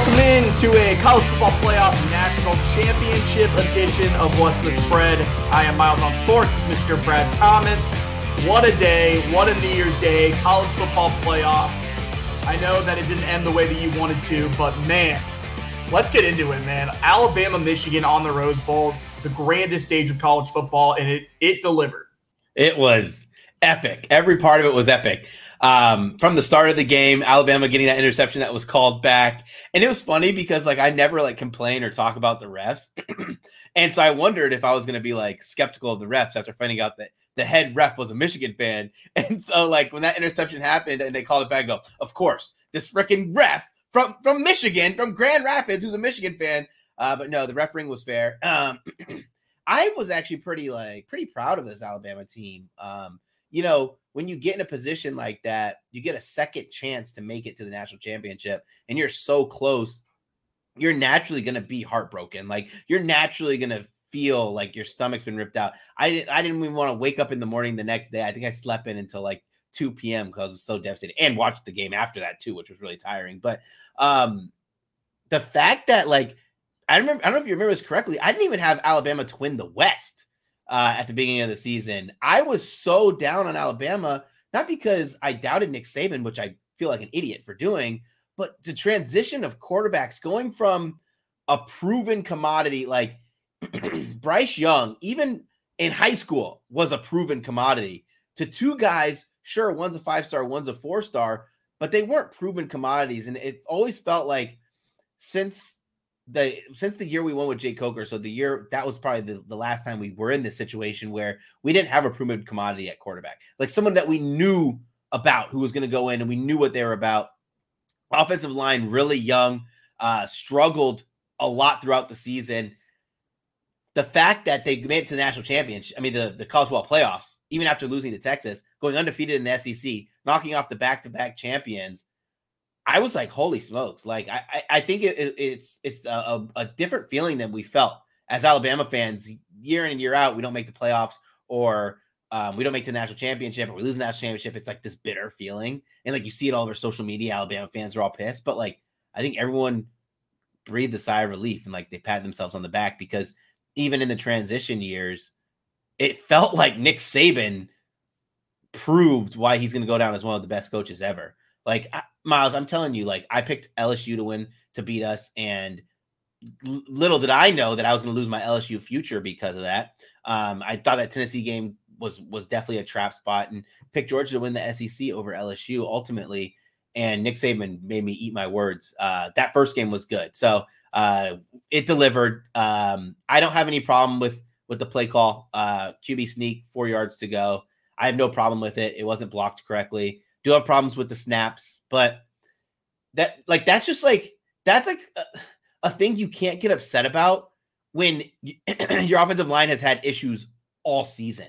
Welcome in to a college football playoff national championship edition of What's the Spread. I am Miles on Sports, Mr. Brad Thomas. What a day, what a New Year's Day, college football playoff. I know that it didn't end the way that you wanted to, but man, let's get into it, man. Alabama, Michigan on the Rose Bowl, the grandest stage of college football, and it delivered. It was epic. Every part of it was epic. From the start of the game, Alabama getting that interception that was called back. And it was funny because I never complain or talk about the refs. And so I wondered if I was going to be skeptical of the refs after finding out that the head ref was a Michigan fan. And so when that interception happened and they called it back, I go, of course, this freaking ref from Michigan, from Grand Rapids, who's a Michigan fan. But no, the refereeing was fair. I was actually pretty proud of this Alabama team. You know, when you get in a position like that, you get a second chance to make it to the national championship, and you're so close, you're naturally going to be heartbroken. You're naturally going to feel like your stomach's been ripped out. I didn't even want to wake up in the morning the next day. I think I slept in until 2 p.m. because I was so devastated, and watched the game after that too, which was really tiring. But the fact that I don't know if you remember this correctly, I didn't even have Alabama to win the West. At the beginning of the season, I was so down on Alabama, not because I doubted Nick Saban, which I feel like an idiot for doing, but the transition of quarterbacks going from a proven commodity, Bryce Young, even in high school, was a proven commodity, to two guys, sure, one's a five-star, one's a four-star, but they weren't proven commodities. And it always felt like since the year we won with Jay Coker, so the year that was probably the last time we were in this situation where we didn't have a proven commodity at quarterback, someone that we knew about who was going to go in and we knew what they were about. Offensive line, really young, struggled a lot throughout the season. The fact that they made it to the national championship, the college football playoffs, even after losing to Texas, going undefeated in the SEC, knocking off the back-to-back champions, I was holy smokes. I think it's a different feeling than we felt as Alabama fans year in and year out. We don't make the playoffs, or we don't make the national championship, or we lose the national championship. It's this bitter feeling. And you see it all over social media. Alabama fans are all pissed, but I think everyone breathed a sigh of relief and they pat themselves on the back, because even in the transition years, it felt like Nick Saban proved why he's going to go down as one of the best coaches ever. Miles, I'm telling you, I picked LSU to beat us, and little did I know that I was going to lose my LSU future because of that. I thought that Tennessee game was definitely a trap spot, and picked Georgia to win the SEC over LSU ultimately. And Nick Saban made me eat my words. That first game was good, so it delivered. I don't have any problem with the play call. QB sneak, 4 yards to go. I have no problem with it. It wasn't blocked correctly. Do have problems with the snaps, but that's a thing you can't get upset about when your offensive line has had issues all season,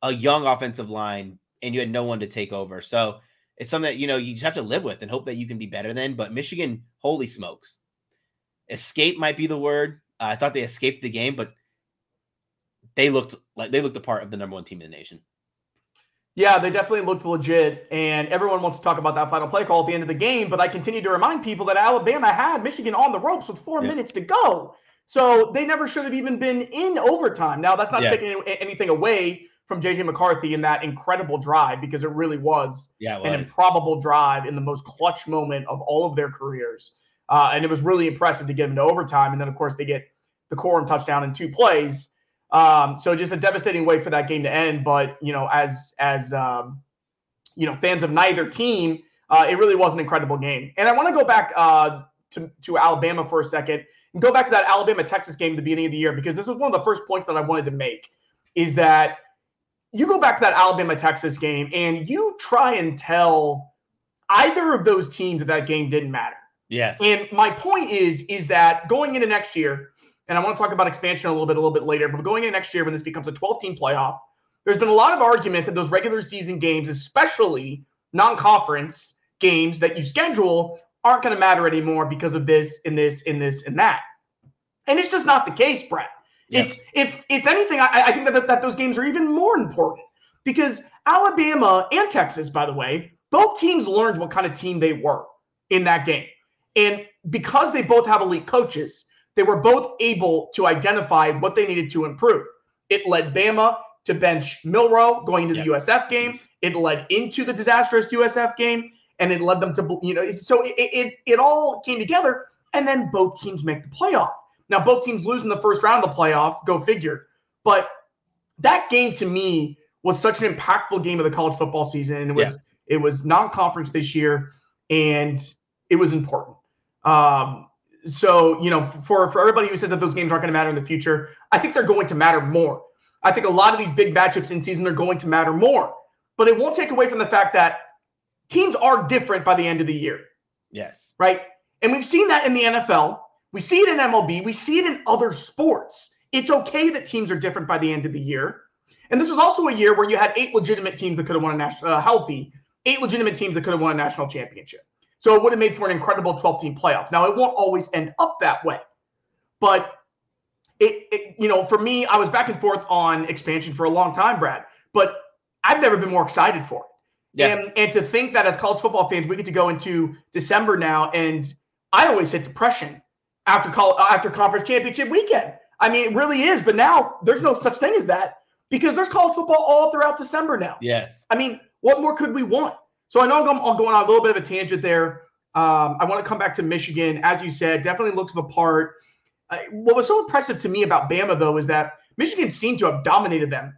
a young offensive line, and you had no one to take over. So it's something that, you just have to live with and hope that you can be better then. But Michigan, holy smokes. Escape might be the word. I thought they escaped the game, but they looked the part of the number one team in the nation. Yeah, they definitely looked legit, and everyone wants to talk about that final play call at the end of the game, but I continue to remind people that Alabama had Michigan on the ropes with four minutes to go, so they never should have even been in overtime. Now, that's not taking anything away from J.J. McCarthy in that incredible drive, because it really was an improbable drive in the most clutch moment of all of their careers, and it was really impressive to get them to overtime, and then, of course, they get the Corum touchdown in two plays. So just a devastating way for that game to end. But, as fans of neither team, it really was an incredible game. And I want to go back to Alabama for a second and go back to that Alabama-Texas game at the beginning of the year, because this was one of the first points that I wanted to make, is that you go back to that Alabama-Texas game and you try and tell either of those teams that game didn't matter. Yes. And my point is that going into next year, and I want to talk about expansion a little bit later, but going into next year, when this becomes a 12-team playoff, there's been a lot of arguments that those regular season games, especially non-conference games that you schedule, aren't going to matter anymore because of this and this and this and that. And it's just not the case, Brett. Yeah. It's if anything, I think that those games are even more important, because Alabama and Texas, by the way, both teams learned what kind of team they were in that game. And because they both have elite coaches, they were both able to identify what they needed to improve. It led Bama to bench Milroe going into the USF game. It led into the disastrous USF game, and it led them to, you know, so it all came together, and then both teams make the playoff. Now, both teams lose in the first round of the playoff, go figure. But that game to me was such an impactful game of the college football season. And it was non-conference this year, and it was important. So, you know, for everybody who says that those games aren't going to matter in the future, I think they're going to matter more. I think a lot of these big matchups in season, they're going to matter more. But it won't take away from the fact that teams are different by the end of the year. Yes. Right? And we've seen that in the NFL. We see it in MLB. We see it in other sports. It's okay that teams are different by the end of the year. And this was also a year where you had eight legitimate teams that could have won a national eight legitimate teams that could have won a national championship. So it would have made for an incredible 12-team playoff. Now, it won't always end up that way. But, it you know, for me, I was back and forth on expansion for a long time, Brad. But I've never been more excited for it. Yeah. And to think that as college football fans, we get to go into December now. And I always hit depression after conference championship weekend. I mean, it really is. But now there's no such thing as that because there's college football all throughout December now. Yes. I mean, what more could we want? So I know I'm going on a little bit of a tangent there. I want to come back to Michigan. As you said, definitely looks the part. What was so impressive to me about Bama, though, is that Michigan seemed to have dominated them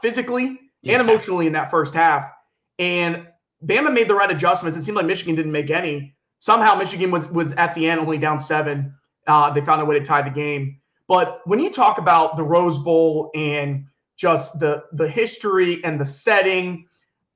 physically and emotionally in that first half. And Bama made the right adjustments. It seemed like Michigan didn't make any. Somehow Michigan was at the end only down 7. They found a way to tie the game. But when you talk about the Rose Bowl and just the history and the setting,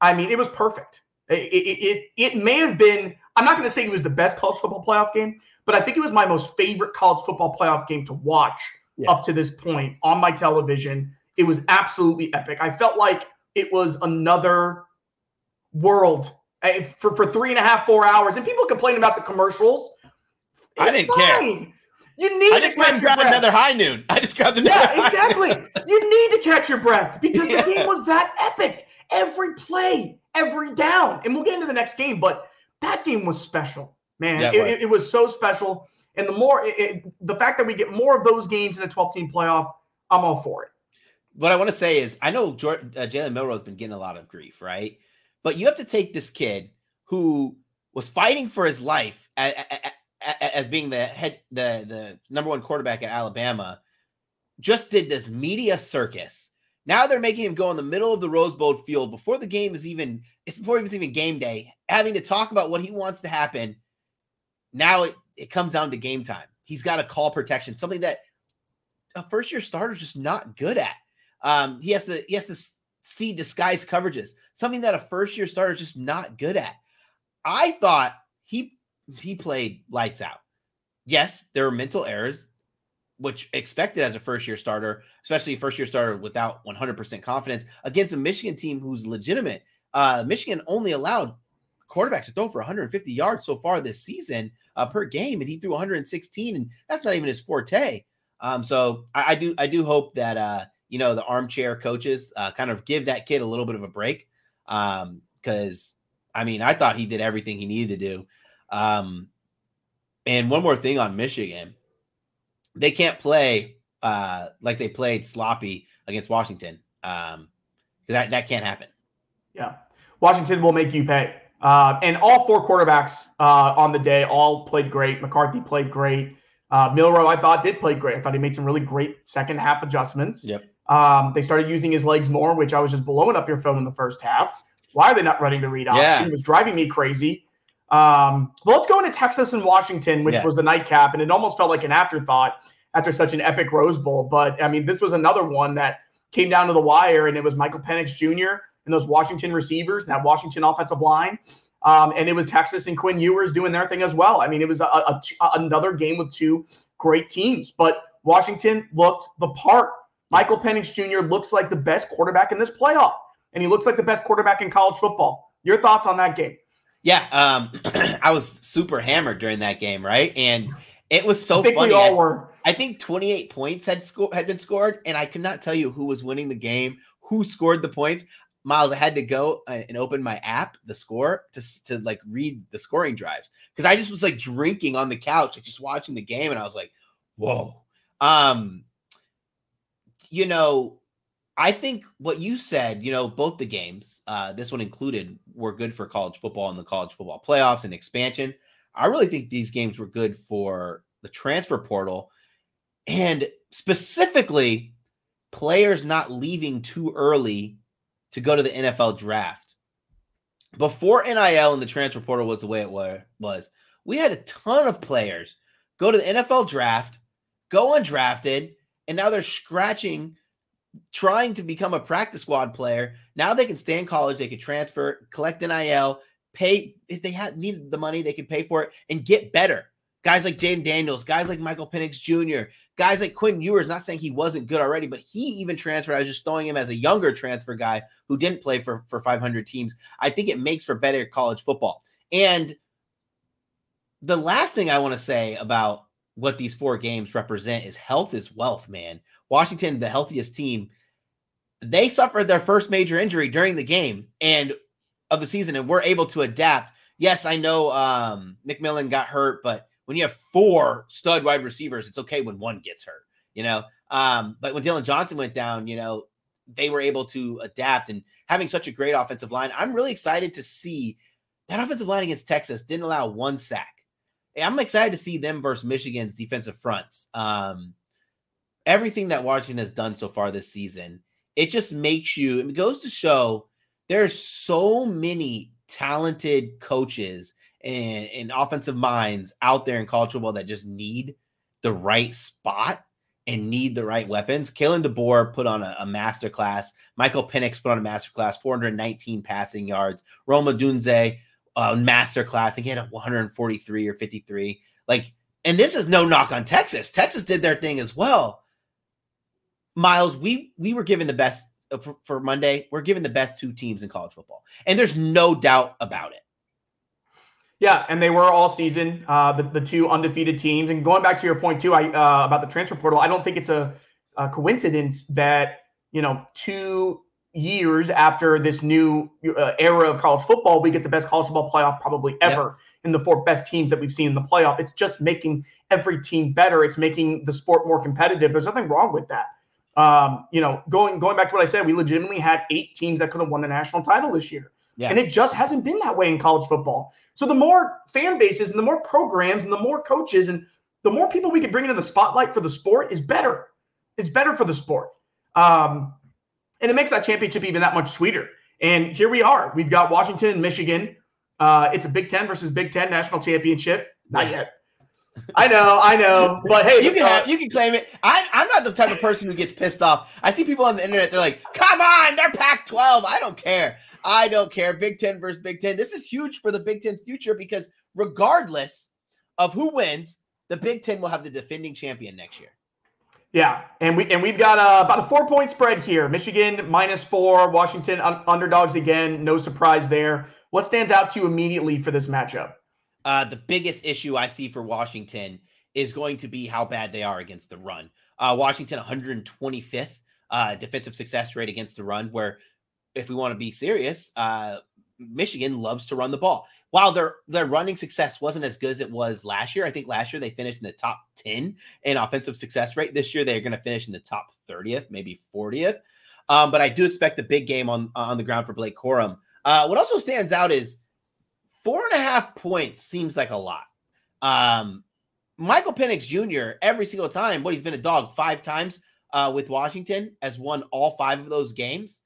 I mean, it was perfect. It may have been, I'm not going to say it was the best college football playoff game, but I think it was my most favorite college football playoff game to watch up to this point on my television. It was absolutely epic. I felt like it was another world for 3.5, 4 hours. And people complain about the commercials. I didn't care. You need to catch your breath. Another high noon. I just grabbed another high noon. Yeah, exactly. You need to catch your breath because the game was that epic. Every play, every down. And we'll get into the next game, but that game was special, man. Yeah, it was so special. And the more the fact that we get more of those games in a 12-team playoff, I'm all for it. What I want to say is I know Jalen Milroe has been getting a lot of grief, right? But you have to take this kid who was fighting for his life as being the number one quarterback at Alabama, just did this media circus. Now they're making him go in the middle of the Rose Bowl field before the game is even game day, having to talk about what he wants to happen. Now it comes down to game time. He's got to call protection, something that a first year starter is just not good at. He has to see disguise coverages, something that a first year starter is just not good at. I thought he played lights out. Yes, there were mental errors, which expected as a first-year starter, especially a first-year starter without 100% confidence against a Michigan team who's legitimate. Michigan only allowed quarterbacks to throw for 150 yards so far this season per game, and he threw 116, and that's not even his forte. So I do hope that you know, the armchair coaches kind of give that kid a little bit of a break because, I mean, I thought he did everything he needed to do. And one more thing on Michigan. They can't play like they played sloppy against Washington. That can't happen. Yeah. Washington will make you pay. And all four quarterbacks on the day all played great. McCarthy played great. Milroe, I thought, did play great. I thought he made some really great second-half adjustments. Yep. They started using his legs more, which I was just blowing up your phone in the first half. Why are they not running the read option? Yeah. It was driving me crazy. Well, let's go into Texas and Washington, which was the nightcap, and it almost felt like an afterthought after such an epic Rose Bowl. But, I mean, this was another one that came down to the wire, and it was Michael Penix Jr. and those Washington receivers, that Washington offensive line. And it was Texas and Quinn Ewers doing their thing as well. I mean, it was another game with two great teams. But Washington looked the part. Michael Penix Jr. looks like the best quarterback in this playoff, and he looks like the best quarterback in college football. Your thoughts on that game? Yeah, I was super hammered during that game, right? And it was so funny. We all were. I think 28 points had been scored, and I could not tell you who was winning the game, who scored the points. Miles, I had to go and open my app, the score, to like read the scoring drives, because I just was like drinking on the couch, like just watching the game, and I was like, whoa. You know, I think what you said, you know, both the games, this one included, were good for college football and the college football playoffs and expansion. I really think these games were good for the transfer portal, and specifically players not leaving too early to go to the NFL draft. Before NIL and the transfer portal was the way it was, we had a ton of players go to the NFL draft, go undrafted, and now they're scratching, trying to become a practice squad player. Now they can stay in college, they can transfer, collect NIL, pay if they had needed the money, they could pay for it and get better. Guys like Jayden Daniels, guys like Michael Penix Jr., guys like Quentin Ewers, not saying he wasn't good already, but he even transferred. I was just throwing him as a younger transfer guy who didn't play for 500 teams. I think it makes for better college football. And the last thing I want to say about what these four games represent is health is wealth, man. Washington, the healthiest team, they suffered their first major injury during the game and of the season, and were able to adapt. Yes, I know McMillan got hurt, but when you have four stud wide receivers, it's okay when one gets hurt, you know? But when Dillon Johnson went down, you know, they were able to adapt, and having such a great offensive line, I'm really excited to see that offensive line against Texas didn't allow one sack. I'm excited to see them versus Michigan's defensive fronts. Everything that Washington has done so far this season, it just makes you, it goes to show there's so many talented coaches and offensive minds out there in college football that just need the right spot and need the right weapons. Kalen DeBoer put on a masterclass. Michael Penix put on a masterclass, 419 passing yards. Rome Odunze, masterclass. I think he had 143 or 53. Like, and this is no knock on Texas. Texas did their thing as well. Miles, we were given the best for Monday. We're given the best two teams in college football, and there's no doubt about it. Yeah, and they were all season, the two undefeated teams. And going back to your point, too, about the transfer portal, I don't think it's a coincidence that, you know, 2 years after this new era of college football, we get the best college football playoff probably ever in the four best teams that we've seen in the playoff. It's just making every team better. It's making the sport more competitive. There's nothing wrong with that. You know, going back to what I said, we legitimately had 8 teams that could have won the national title this year. Yeah. And it just hasn't been that way in college football. So the more fan bases and the more programs and the more coaches and the more people we can bring into the spotlight for the sport is better. It's better for the sport. And it makes that championship even that much sweeter. And here we are. We've got Washington and Michigan. It's a Big Ten versus Big Ten national championship. Not yet. I know. But hey, you can claim it. I'm not the type of person who gets pissed off. I see people on the internet. They're like, come on, they're Pac-12. I don't care. Big Ten versus Big Ten. This is huge for the Big Ten's future, because regardless of who wins, the Big Ten will have the defending champion next year. Yeah, and we've got about a 4-point spread here. Michigan -4, Washington underdogs again. No surprise there. What stands out to you immediately for this matchup? The biggest issue I see for Washington is going to be how bad they are against the run. Washington 125th defensive success rate against the run, where, if we want to be serious, Michigan loves to run the ball. While their running success wasn't as good as it was last year, I think last year they finished in the top 10 in offensive success rate. This year they're going to finish in the top 30th, maybe 40th. But I do expect the big game on the ground for Blake Corum. What also stands out is 4.5 points seems like a lot. Michael Penix Jr., every single time, he's been a dog 5 times with Washington, has won all 5 of those games.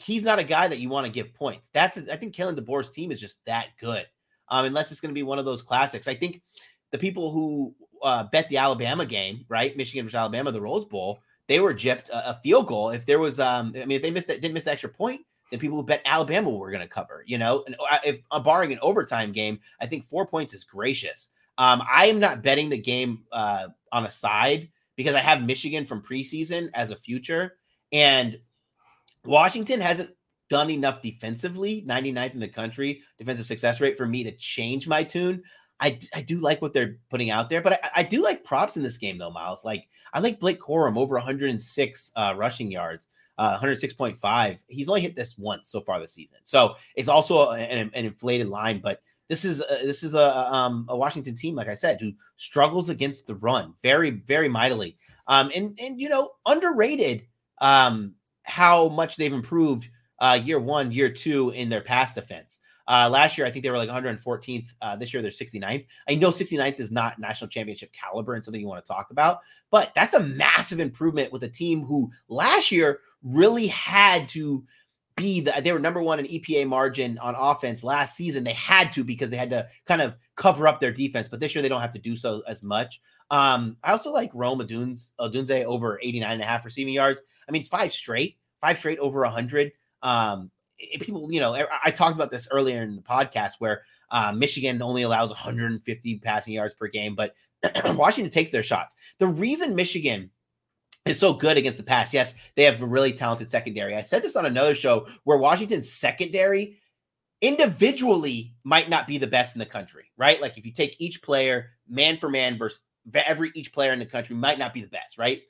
He's not a guy that you want to give points. I think Kalen DeBoer's team is just that good. Unless it's going to be one of those classics. I think the people who bet the Alabama game, right? Michigan versus Alabama, the Rose Bowl, they were gypped a field goal. If there was, if they didn't miss the extra point, then people who bet Alabama were going to cover, you know, and if barring an overtime game, I think 4 points is gracious. I am not betting the game on a side, because I have Michigan from preseason as a future, and Washington hasn't done enough defensively, 99th in the country, defensive success rate, for me to change my tune. I do like what they're putting out there, but I do like props in this game, though, Miles. Like, I like Blake Corum over 106 rushing yards. 106.5. He's only hit this once so far this season. So it's also an inflated line, but this is a Washington team, like I said, who struggles against the run very, very mightily. And you know, underrated how much they've improved year one, year two in their pass defense. Last year, I think they were like 114th. This year, they're 69th. I know 69th is not national championship caliber and something you want to talk about, but that's a massive improvement with a team who last year really had to be they were number one in EPA margin on offense last season. They had to because they had to kind of cover up their defense, but this year they don't have to do so as much. I also like Rome Odunze over 89.5 receiving yards. I mean, it's five straight over 100. People, you know, I talked about this earlier in the podcast where Michigan only allows 150 passing yards per game, but Washington takes their shots. The reason Michigan is so good against the pass, yes, they have a really talented secondary. I said this on another show where Washington's secondary individually might not be the best in the country, right? Like if you take each player man for man versus each player in the country might not be the best, right?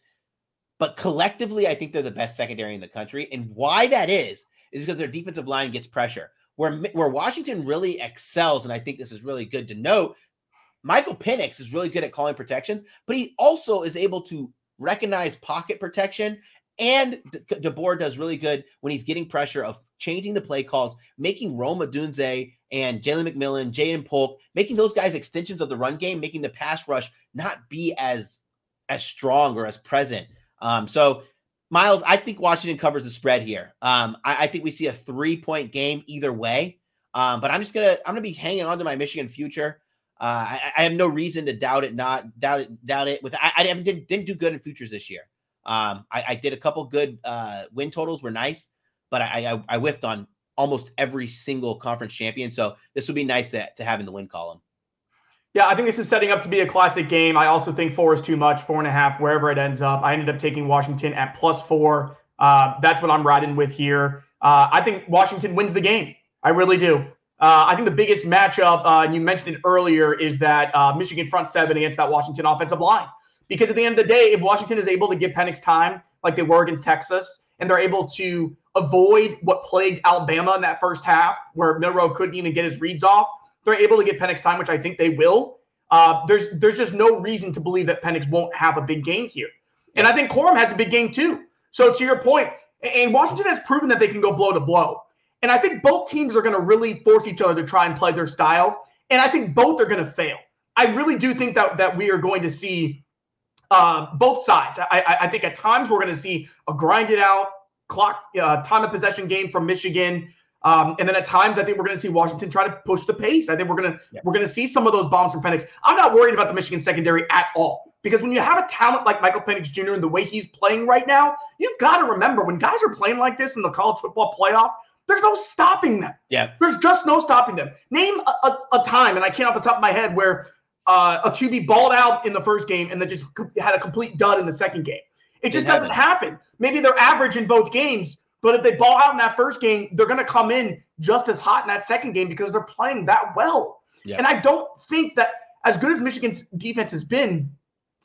But collectively, I think they're the best secondary in the country. And why that is because their defensive line gets pressure. Where Washington really excels, and I think this is really good to note, Michael Penix is really good at calling protections, but he also is able to recognize pocket protection, and DeBoer does really good when he's getting pressure of changing the play calls, making Rome Odunze and Jalen McMillan, Jaden Polk, making those guys extensions of the run game, making the pass rush not be as strong or as present. So Miles, I think Washington covers the spread here. I think we see a 3-point game either way. But I'm gonna be hanging on to my Michigan future. I have no reason to doubt it. I didn't do good in futures this year. I did a couple good win totals were nice, but I whiffed on almost every single conference champion. So this would be nice to have in the win column. Yeah, I think this is setting up to be a classic game. I also think 4 is too much, 4.5, wherever it ends up. I ended up taking Washington at +4. That's what I'm riding with here. I think Washington wins the game. I really do. I think the biggest matchup, and you mentioned it earlier, is that Michigan front seven against that Washington offensive line. Because at the end of the day, if Washington is able to give Penix time like they were against Texas, and they're able to avoid what plagued Alabama in that first half, where Milroe couldn't even get his reads off, they're able to get Penix time, which I think they will. There's just no reason to believe that Penix won't have a big game here. And I think Corum has a big game too. So to your point, and Washington has proven that they can go blow to blow. And I think both teams are going to really force each other to try and play their style. And I think both are going to fail. I really do think that we are going to see both sides. I think at times we're going to see a grinded out clock, time of possession game from Michigan. And then at times, I think we're going to see Washington try to push the pace. I think we're going to see some of those bombs from Penix. I'm not worried about the Michigan secondary at all, because when you have a talent like Michael Penix Jr. and the way he's playing right now, you've got to remember when guys are playing like this in the college football playoff, there's no stopping them. Yeah, there's just no stopping them. Name a time, and I can't off the top of my head, where a QB balled out in the first game and then just had a complete dud in the second game. It just doesn't happen. Maybe they're average in both games. But if they ball out in that first game, they're going to come in just as hot in that second game because they're playing that well. Yeah. And I don't think that as good as Michigan's defense has been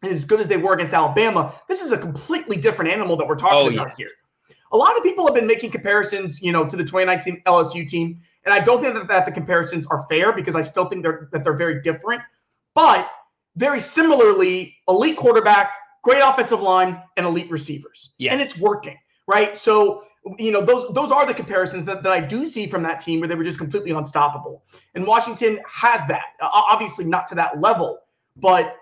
and as good as they were against Alabama, this is a completely different animal that we're talking about here. A lot of people have been making comparisons, you know, to the 2019 LSU team. And I don't think that the comparisons are fair because I still think they're very different. But very similarly, elite quarterback, great offensive line, and elite receivers. Yeah. And it's working, right? So you know, those are the comparisons that I do see from that team where they were just completely unstoppable. And Washington has that, obviously not to that level, but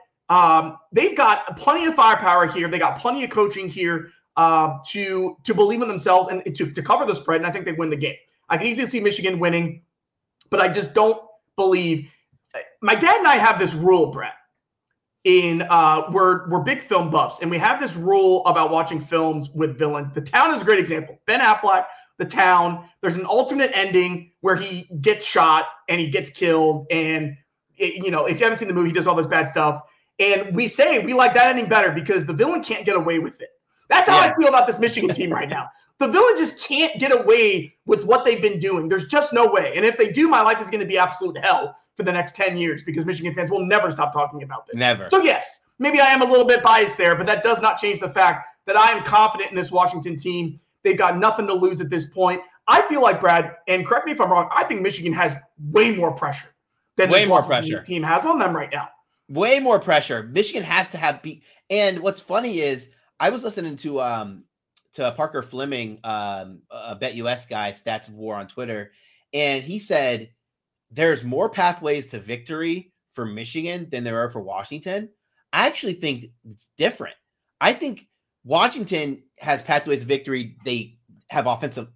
they've got plenty of firepower here. They got plenty of coaching here to believe in themselves and to cover the spread. And I think they win the game. I can easily see Michigan winning, but I just don't believe. My dad and I have this rule, Brett, we're big film buffs, and we have this rule about watching films with villains. The Town is a great example. Ben Affleck, The Town, there's an alternate ending where he gets shot and he gets killed. And, it, you know, if you haven't seen the movie, he does all this bad stuff. And we say we like that ending better because the villain can't get away with it. That's how I feel about this Michigan team right now. The villain just can't get away with what they've been doing. There's just no way. And if they do, my life is going to be absolute hell for the next 10 years because Michigan fans will never stop talking about this. Never. So, yes, maybe I am a little bit biased there, but that does not change the fact that I am confident in this Washington team. They've got nothing to lose at this point. I feel like, Brad, and correct me if I'm wrong, I think Michigan has way more pressure than this team has on them right now. Way more pressure. Michigan has to have and what's funny is I was listening to Parker Fleming, a BetUS guy, Stats of War on Twitter, and he said there's more pathways to victory for Michigan than there are for Washington. I actually think it's different. I think Washington has pathways to victory. They have offensive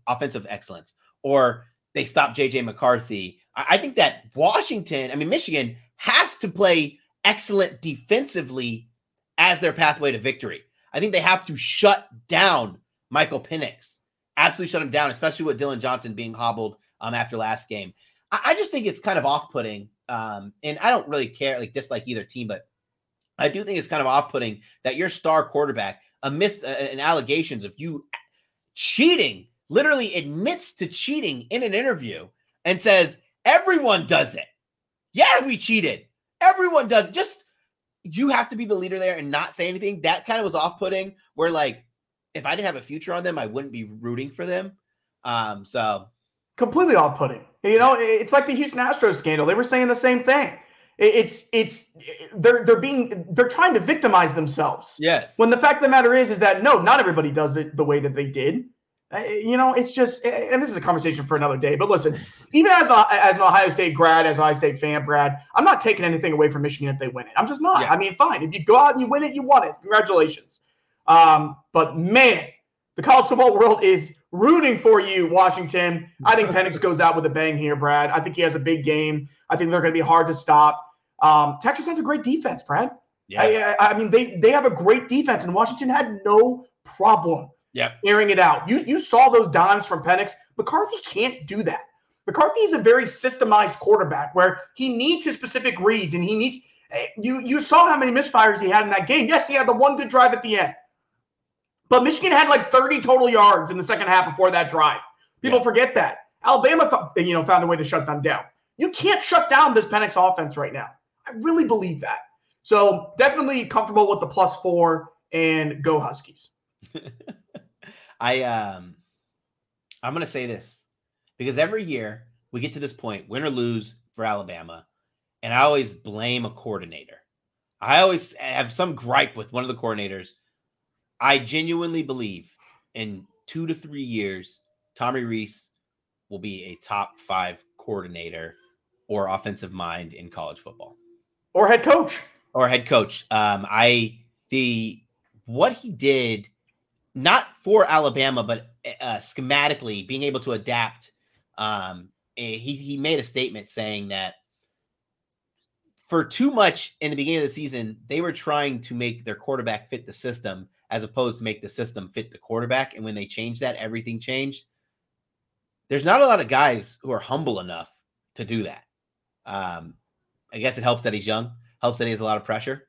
excellence, or they stop J.J. McCarthy. I think that Michigan has to play excellent defensively as their pathway to victory. I think they have to shut down Michael Penix, absolutely shut him down, especially with Dillon Johnson being hobbled after last game. I just think it's kind of off-putting, and I don't really care, dislike either team, but I do think it's kind of off-putting that your star quarterback, amidst an allegations of you cheating, literally admits to cheating in an interview and says, everyone does it. Yeah, we cheated. Everyone does it. Just, you have to be the leader there and not say anything. That kind of was off-putting, where if I didn't have a future on them, I wouldn't be rooting for them. So completely off-putting. It's like the Houston Astros scandal. They were saying the same thing. They're trying to victimize themselves. Yes. When the fact of the matter is that no, not everybody does it the way that they did. It's just, and this is a conversation for another day, but listen, even as an Ohio State grad, as an Ohio State fan, Brad, I'm not taking anything away from Michigan if they win it. I'm just not. Yeah. Fine. If you go out and you win it, you won it. Congratulations. But man, the college football world is rooting for you, Washington. I think Penix goes out with a bang here, Brad. I think he has a big game. I think they're going to be hard to stop. Texas has a great defense, Brad. Yeah. They have a great defense, and Washington had no problem. Yep. Airing it out. You saw those dimes from Penix. McCarthy can't do that. McCarthy is a very systemized quarterback where he needs his specific reads, and he needs – you saw how many misfires he had in that game. Yes, he had the one good drive at the end. But Michigan had 30 total yards in the second half before that drive. People forget that. Alabama found a way to shut them down. You can't shut down this Penix offense right now. I really believe that. So definitely comfortable with the +4 and go Huskies. I'm going to say this because every year we get to this point, win or lose for Alabama, and I always blame a coordinator. I always have some gripe with one of the coordinators. I genuinely believe in 2 to 3 years, Tommy Reese will be a top 5 coordinator or offensive mind in college football. Or head coach. What he did, not for Alabama, but schematically being able to adapt. He made a statement saying that for too much in the beginning of the season, they were trying to make their quarterback fit the system as opposed to make the system fit the quarterback. And when they changed that, everything changed. There's not a lot of guys who are humble enough to do that. I guess it helps that he's young, helps that he has a lot of pressure.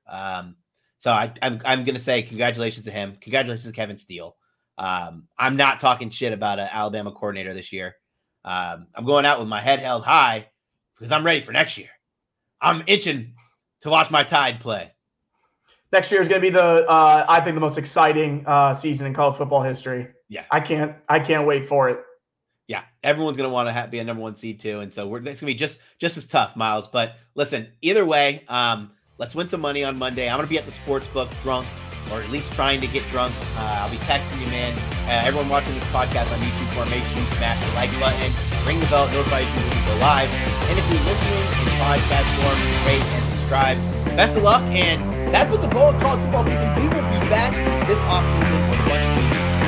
So I'm going to say congratulations to him. Congratulations to Kevin Steele. I'm not talking shit about an Alabama coordinator this year. I'm going out with my head held high because I'm ready for next year. I'm itching to watch my Tide play. Next year is going to be the most exciting season in college football history. Yeah. I can't wait for it. Yeah. Everyone's going to want to be a number 1 seed too. And so it's going to be just as tough, Miles. But listen, either way, let's win some money on Monday. I'm going to be at the sportsbook drunk, or at least trying to get drunk. I'll be texting you, man. Everyone watching this podcast on YouTube, make sure you smash the like button, ring the bell, notify you when we go live. And if you're listening in podcast form, rate and subscribe. Best of luck, and that puts a goal in college football season. We will be back this offseason with a bunch of